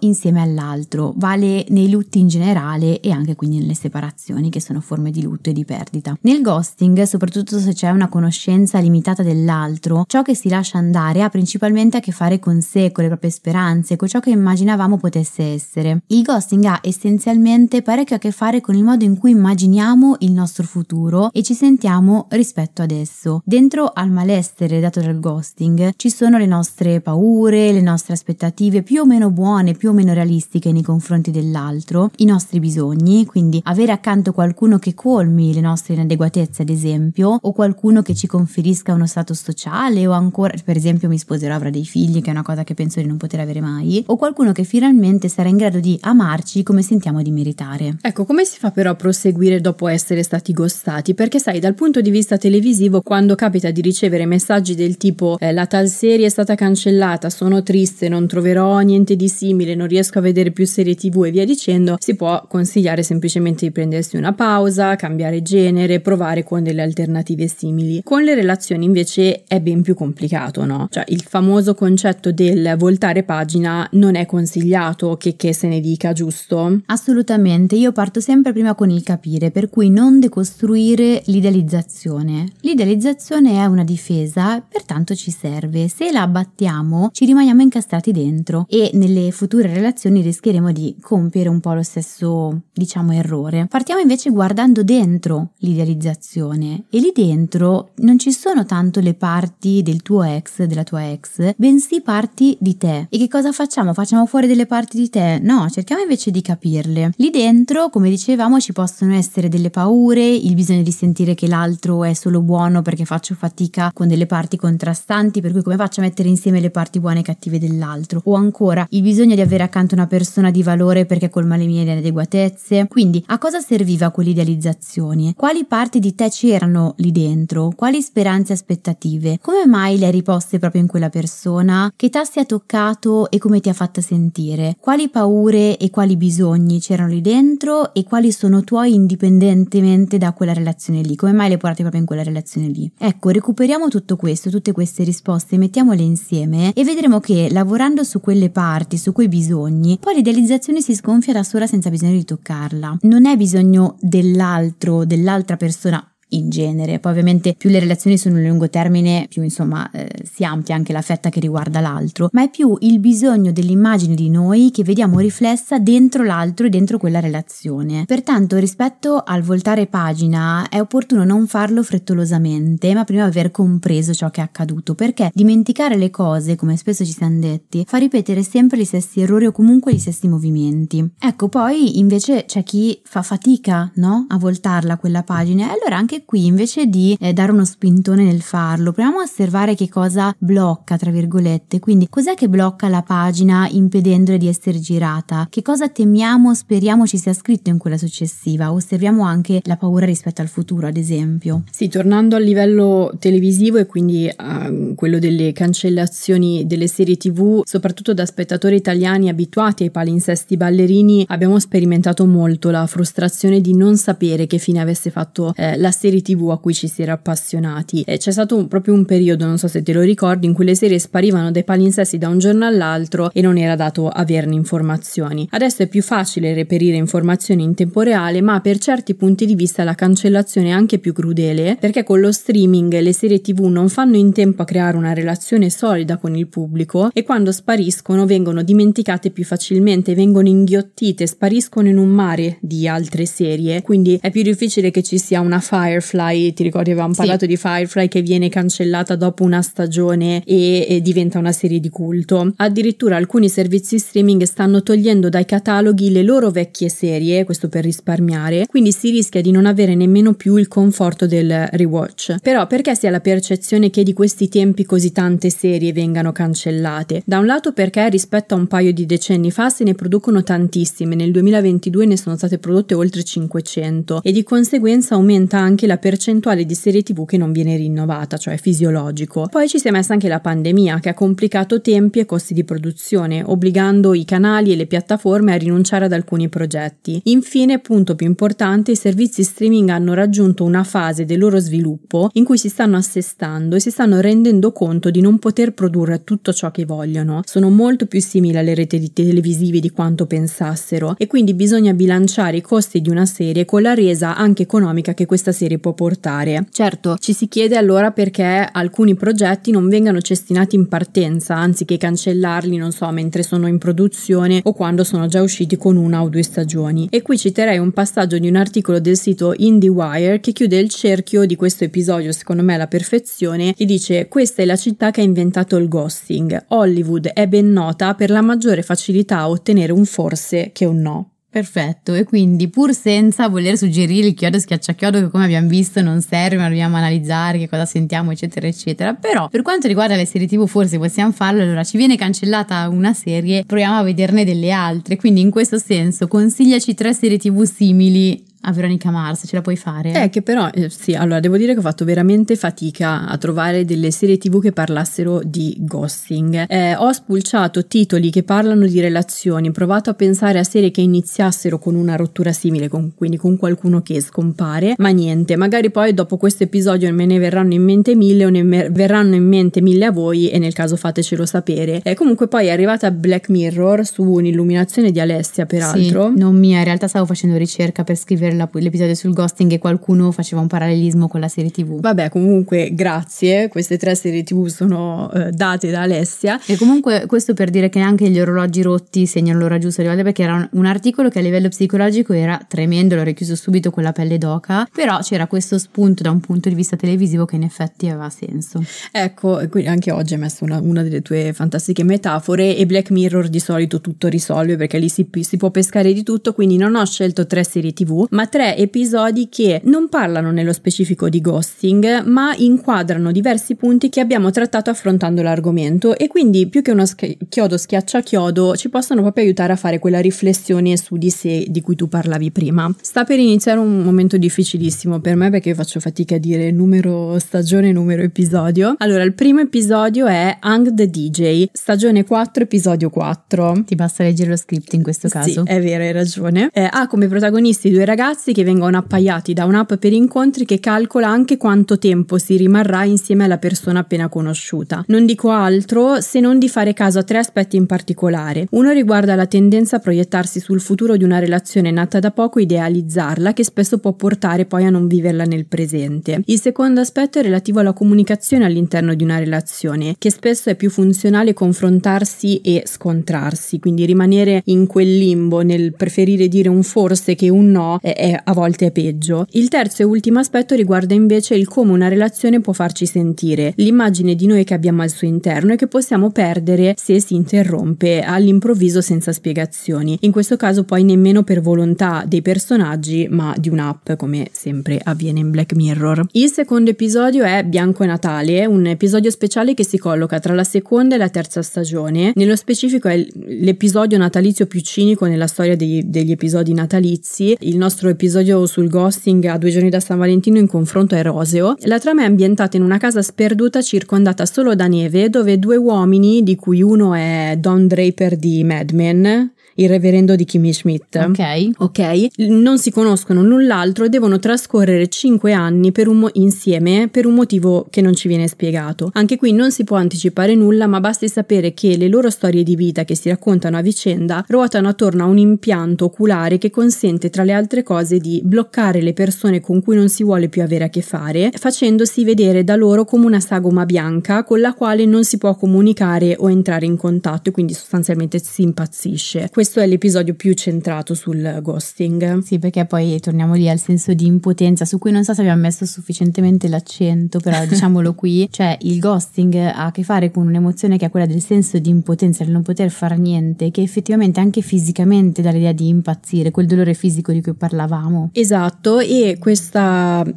insieme all'altro. Vale nei lutti in generale e anche quindi nelle separazioni, che sono forme di lutto e di perdita. Nel ghosting, soprattutto se c'è una conoscenza limitata dell'altro, ciò che si lascia andare ha principalmente a che fare con sé, con le proprie speranze, con ciò che immaginavamo potesse essere. Il ghosting ha essenzialmente parecchio a che fare con il modo in cui immaginiamo il nostro futuro e ci sentiamo rispetto ad esso. Dentro al malessere dato dal ghosting ci sono le nostre paure, le nostre aspettative più o meno buone, più o meno realistiche nei confronti dell'altro, i nostri bisogni, quindi avere accanto qualcuno che colmi le nostre inadeguatezze ad esempio, o qualcuno che ci conferisca un uno stato sociale, o ancora per esempio mi sposerò, avrà dei figli, che è una cosa che penso di non poter avere mai, o qualcuno che finalmente sarà in grado di amarci come sentiamo di meritare. Ecco, come si fa però a proseguire dopo essere stati ghostati? Perché sai, dal punto di vista televisivo, quando capita di ricevere messaggi del tipo eh, la tal serie è stata cancellata, sono triste, non troverò niente di simile, non riesco a vedere più serie tv e via dicendo, si può consigliare semplicemente di prendersi una pausa, cambiare genere, provare con delle alternative simili. Con le relazioni invece è ben più complicato, no? Cioè il famoso concetto del voltare pagina non è consigliato, che che se ne dica, giusto? Assolutamente, io parto sempre prima con il capire, per cui non decostruire l'idealizzazione. L'idealizzazione è una difesa, pertanto ci serve. Se la abbattiamo ci rimaniamo incastrati dentro e nelle future relazioni rischieremo di compiere un po' lo stesso, diciamo, errore. Partiamo invece guardando dentro l'idealizzazione, e lì dentro non ci sono tanti tanto le parti del tuo ex, della tua ex, bensì parti di te. E che cosa facciamo? Facciamo fuori delle parti di te? No, cerchiamo invece di capirle. Lì dentro, come dicevamo, ci possono essere delle paure, il bisogno di sentire che l'altro è solo buono perché faccio fatica con delle parti contrastanti, per cui come faccio a mettere insieme le parti buone persone cattive dell'altro, o ancora il bisogno di avere accanto una persona di valore perché colma le mie inadeguatezze. Quindi a cosa serviva quell'idealizzazione? Quali parti di te c'erano lì dentro? Quali speranze e aspettative? Come mai le hai riposte proprio in quella persona? Che tassi ha toccato e come ti ha fatta sentire? Quali paure e quali bisogni c'erano lì dentro e quali sono tuoi indipendentemente da quella relazione lì? Come mai le portate proprio in quella relazione lì? Ecco, recuperiamo tutto questo, tutte queste risposte, mettiamole insieme e vedremo che lavorando su quelle parti, su quei bisogni, poi l'idealizzazione si sgonfia da sola senza bisogno di toccarla. Non è bisogno dell'altro, dell'altra persona in genere, poi ovviamente più le relazioni sono a lungo termine, più insomma eh, si amplia anche la fetta che riguarda l'altro, ma è più il bisogno dell'immagine di noi che vediamo riflessa dentro l'altro e dentro quella relazione. Pertanto rispetto al voltare pagina è opportuno non farlo frettolosamente, ma prima aver compreso ciò che è accaduto, perché dimenticare le cose, come spesso ci siamo detti, fa ripetere sempre gli stessi errori o comunque gli stessi movimenti. Ecco, poi invece c'è chi fa fatica, no? A voltarla quella pagina, e allora anche qui invece di eh, dare uno spintone nel farlo, proviamo a osservare che cosa blocca, tra virgolette, quindi cos'è che blocca la pagina impedendole di essere girata, che cosa temiamo, speriamo ci sia scritto in quella successiva. Osserviamo anche la paura rispetto al futuro, ad esempio. Sì, tornando al livello televisivo e quindi a quello delle cancellazioni delle serie TV, soprattutto da spettatori italiani abituati ai palinsesti ballerini, abbiamo sperimentato molto la frustrazione di non sapere che fine avesse fatto eh, la serie TV a cui ci si era appassionati. E c'è stato un, proprio un periodo, non so se te lo ricordi, in cui le serie sparivano dai palinsesti da un giorno all'altro e non era dato averne informazioni. Adesso è più facile reperire informazioni in tempo reale, ma per certi punti di vista la cancellazione è anche più crudele, perché con lo streaming le serie TV non fanno in tempo a creare una relazione solida con il pubblico e quando spariscono vengono dimenticate più facilmente, vengono inghiottite, spariscono in un mare di altre serie, quindi è più difficile che ci sia una fire Firefly, ti ricordi avevamo sì. parlato di Firefly che viene cancellata dopo una stagione e, e diventa una serie di culto. Addirittura alcuni servizi streaming stanno togliendo dai cataloghi le loro vecchie serie, questo per risparmiare, quindi si rischia di non avere nemmeno più il conforto del rewatch. Però perché si ha la percezione che di questi tempi così tante serie vengano cancellate? Da un lato perché rispetto a un paio di decenni fa se ne producono tantissime, nel duemilaventidue ne sono state prodotte oltre cinquecento e di conseguenza aumenta anche la percentuale di serie TV che non viene rinnovata, cioè fisiologico. Poi ci si è messa anche la pandemia che ha complicato tempi e costi di produzione, obbligando i canali e le piattaforme a rinunciare ad alcuni progetti. Infine, punto più importante, i servizi streaming hanno raggiunto una fase del loro sviluppo in cui si stanno assestando e si stanno rendendo conto di non poter produrre tutto ciò che vogliono. Sono molto più simili alle reti televisive di quanto pensassero e quindi bisogna bilanciare i costi di una serie con la resa anche economica che questa serie può portare. Certo, ci si chiede allora perché alcuni progetti non vengano cestinati in partenza, anziché cancellarli, non so, mentre sono in produzione o quando sono già usciti con una o due stagioni. E qui citerei un passaggio di un articolo del sito IndieWire che chiude il cerchio di questo episodio, secondo me alla perfezione, e dice: questa è la città che ha inventato il ghosting. Hollywood è ben nota per la maggiore facilità a ottenere un forse che un no. Perfetto, e quindi pur senza voler suggerire il chiodo schiacciachiodo che come abbiamo visto non serve, ma dobbiamo analizzare che cosa sentiamo eccetera eccetera, però per quanto riguarda le serie TV forse possiamo farlo. Allora ci viene cancellata una serie, proviamo a vederne delle altre, quindi in questo senso consigliaci tre serie TV simili a Veronica Mars, ce la puoi fare? Eh, che però, eh, sì, allora devo dire che ho fatto veramente fatica a trovare delle serie TV che parlassero di ghosting. Eh, ho spulciato titoli che parlano di relazioni, provato a pensare a serie che iniziassero con una rottura simile, con, quindi con qualcuno che scompare, ma niente, magari poi dopo questo episodio me ne verranno in mente mille o ne mer- verranno in mente mille a voi e nel caso fatecelo sapere. Eh, comunque poi è arrivata Black Mirror su un'illuminazione di Alessia, peraltro. Sì, non mia, in realtà stavo facendo ricerca per scrivere l'episodio sul ghosting e qualcuno faceva un parallelismo con la serie TV. Vabbè, comunque grazie, queste tre serie TV sono eh, date da Alessia. E comunque questo per dire che anche gli orologi rotti segnano l'ora giusta, perché era un, un articolo che a livello psicologico era tremendo, l'ho richiuso subito con la pelle d'oca, però c'era questo spunto da un punto di vista televisivo che in effetti aveva senso. Ecco, quindi anche oggi hai messo una, una delle tue fantastiche metafore, e Black Mirror di solito tutto risolve perché lì si, si può pescare di tutto, quindi non ho scelto tre serie TV ma ma tre episodi che non parlano nello specifico di ghosting, ma inquadrano diversi punti che abbiamo trattato affrontando l'argomento, e quindi più che uno schi- chiodo schiaccia chiodo ci possono proprio aiutare a fare quella riflessione su di sé di cui tu parlavi prima. Sta per iniziare un momento difficilissimo per me, perché io faccio fatica a dire numero stagione, numero episodio. Allora, il primo episodio è Hang the D J, stagione quattro, episodio quattro. Ti basta leggere lo script in questo caso. Sì, è vero, hai ragione. Eh, ha come protagonisti due ragazzi che vengono appaiati da un'app per incontri che calcola anche quanto tempo si rimarrà insieme alla persona appena conosciuta. Non dico altro se non di fare caso a tre aspetti in particolare. Uno riguarda la tendenza a proiettarsi sul futuro di una relazione nata da poco, idealizzarla, che spesso può portare poi a non viverla nel presente. Il secondo aspetto è relativo alla comunicazione all'interno di una relazione, che spesso è più funzionale confrontarsi e scontrarsi, quindi rimanere in quel limbo nel preferire dire un forse che un no è, è, a volte è peggio. Il terzo e ultimo aspetto riguarda invece il come una relazione può farci sentire, l'immagine di noi che abbiamo al suo interno e che possiamo perdere se si interrompe all'improvviso senza spiegazioni, in questo caso poi nemmeno per volontà dei personaggi ma di un'app, come sempre avviene in Black Mirror. Il secondo episodio è Bianco Natale, un episodio speciale che si colloca tra la seconda e la terza stagione. Nello specifico è l'episodio natalizio più cinico nella storia degli, degli episodi natalizi. Il nostro episodio sul ghosting a due giorni da San Valentino in confronto è roseo. La trama è ambientata in una casa sperduta circondata solo da neve, dove due uomini, di cui uno è Don Draper di Mad Men, il reverendo di Kimmy Schmidt, ok, ok, non si conoscono null'altro e devono trascorrere cinque anni per un mo- insieme per un motivo che non ci viene spiegato. Anche qui non si può anticipare nulla, ma basti sapere che le loro storie di vita che si raccontano a vicenda ruotano attorno a un impianto oculare che consente, tra le altre cose, di bloccare le persone con cui non si vuole più avere a che fare, facendosi vedere da loro come una sagoma bianca con la quale non si può comunicare o entrare in contatto, e quindi sostanzialmente si impazzisce. Questo è l'episodio più centrato sul ghosting. Sì, perché poi torniamo lì al senso di impotenza, su cui non so se abbiamo messo sufficientemente l'accento, però diciamolo qui, cioè il ghosting ha a che fare con un'emozione che è quella del senso di impotenza, del non poter far niente, che effettivamente anche fisicamente dà l'idea di impazzire, quel dolore fisico di cui parlavamo. Esatto, e questo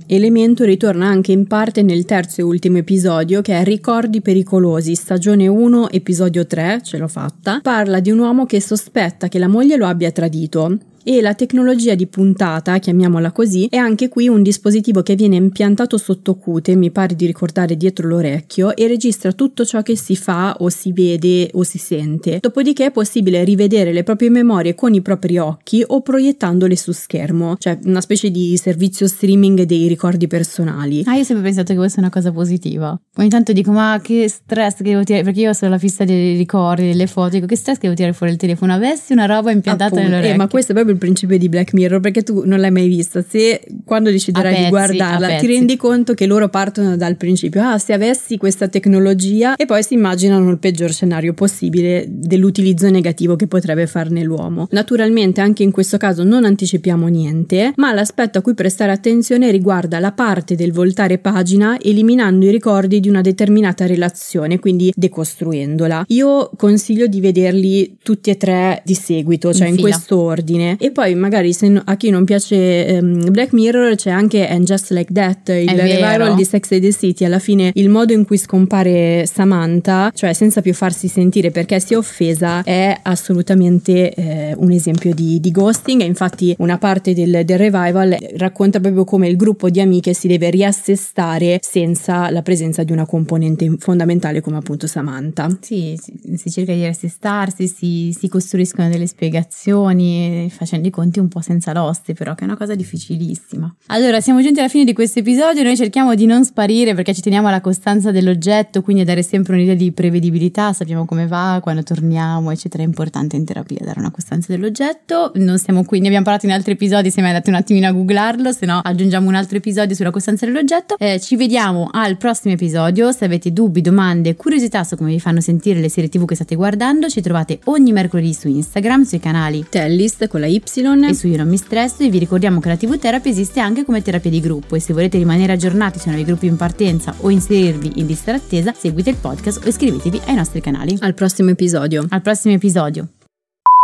elemento ritorna anche in parte nel terzo e ultimo episodio, che è Ricordi pericolosi, stagione uno, episodio tre, ce l'ho fatta. Parla di un uomo che sospetta che la moglie lo abbia tradito, e la tecnologia di puntata, chiamiamola così, è anche qui un dispositivo che viene impiantato sotto cute, mi pare di ricordare dietro l'orecchio, e registra tutto ciò che si fa o si vede o si sente. Dopodiché è possibile rivedere le proprie memorie con i propri occhi o proiettandole su schermo, cioè una specie di servizio streaming dei ricordi personali. Ah, io ho sempre pensato che questa è una cosa positiva. Ogni tanto dico, ma che stress che devo tirare, perché io ho solo la fissa dei ricordi, delle foto, dico che stress che devo tirare fuori il telefono, avessi una roba impiantata nell'orecchio. Eh, ma questo è proprio il principio di Black Mirror, perché tu non l'hai mai vista. Se quando deciderai pezzi, di guardarla ti rendi conto che loro partono dal principio, ah, se avessi questa tecnologia, e poi si immaginano il peggior scenario possibile dell'utilizzo negativo che potrebbe farne l'uomo. Naturalmente anche in questo caso non anticipiamo niente, ma l'aspetto a cui prestare attenzione riguarda la parte del voltare pagina, eliminando i ricordi di una determinata relazione, quindi decostruendola. Io consiglio di vederli tutti e tre di seguito, cioè in, in questo ordine. E poi magari, se a chi non piace um, Black Mirror, c'è anche And Just Like That, il revival di Sex and the City. Alla fine il modo in cui scompare Samantha, cioè senza più farsi sentire perché si è offesa, è assolutamente eh, un esempio di, di ghosting. E infatti una parte del, del revival racconta proprio come il gruppo di amiche si deve riassestare senza la presenza di una componente fondamentale come appunto Samantha. Sì, si, si cerca di riassestarsi, si, si costruiscono delle spiegazioni facendo i conti un po' senza l'oste, però che è una cosa difficilissima. Allora, siamo giunti alla fine di questo episodio. Noi cerchiamo di non sparire perché ci teniamo alla costanza dell'oggetto, quindi a dare sempre un'idea di prevedibilità, sappiamo come va, quando torniamo, eccetera. È importante in terapia dare una costanza dell'oggetto. Non siamo qui, ne abbiamo parlato in altri episodi, se mi hai dato un attimino a googlarlo, se no aggiungiamo un altro episodio sulla costanza dell'oggetto. Eh, ci vediamo al prossimo episodio. Se avete dubbi, domande, curiosità su come vi fanno sentire le serie tv che state guardando, ci trovate ogni mercoledì su Instagram, sui canali Tellist con la Y e su Io non mi stresso, e vi ricordiamo che la ti vu Therapy esiste anche come terapia di gruppo, e se volete rimanere aggiornati su nuovi gruppi in partenza o inserirvi in lista d'attesa, seguite il podcast o iscrivetevi ai nostri canali. Al prossimo episodio. Al prossimo episodio.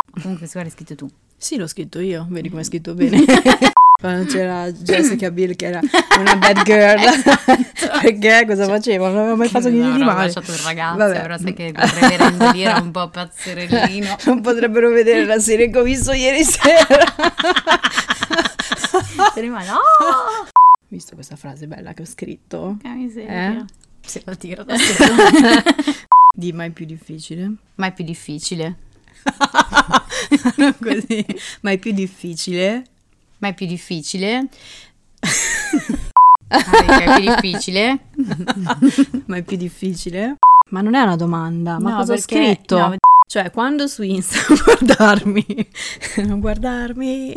Comunque, questo qua l'hai scritto tu. Sì, l'ho scritto io, vedi come è scritto bene. Quando c'era Jessica Biel che era una bad girl, esatto. Perché cosa facevo? Non avevo mai fatto niente no, di male. Ho lasciato il ragazzo, vabbè. Però sai che il reverendo lì era un po' pazzerellino. Non potrebbero vedere la serie che ho visto ieri sera. Se rimane, oh! Visto questa frase bella che ho scritto? Che miseria. Eh? Se la tiro da sola. Di mai più difficile? Mai più difficile. Non così. Mai più difficile. Ma è più difficile. Ah, è più difficile. Ma è più difficile. Ma non è una domanda, ma no, cosa perché, ho scritto? No. Cioè, quando su Insta guardarmi, non guardarmi.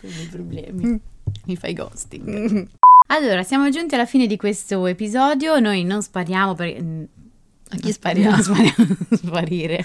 Quindi problemi. Mi fai ghosting. Allora, siamo giunti alla fine di questo episodio. Noi non spariamo perché a chi spariamo? No, spariamo sparire.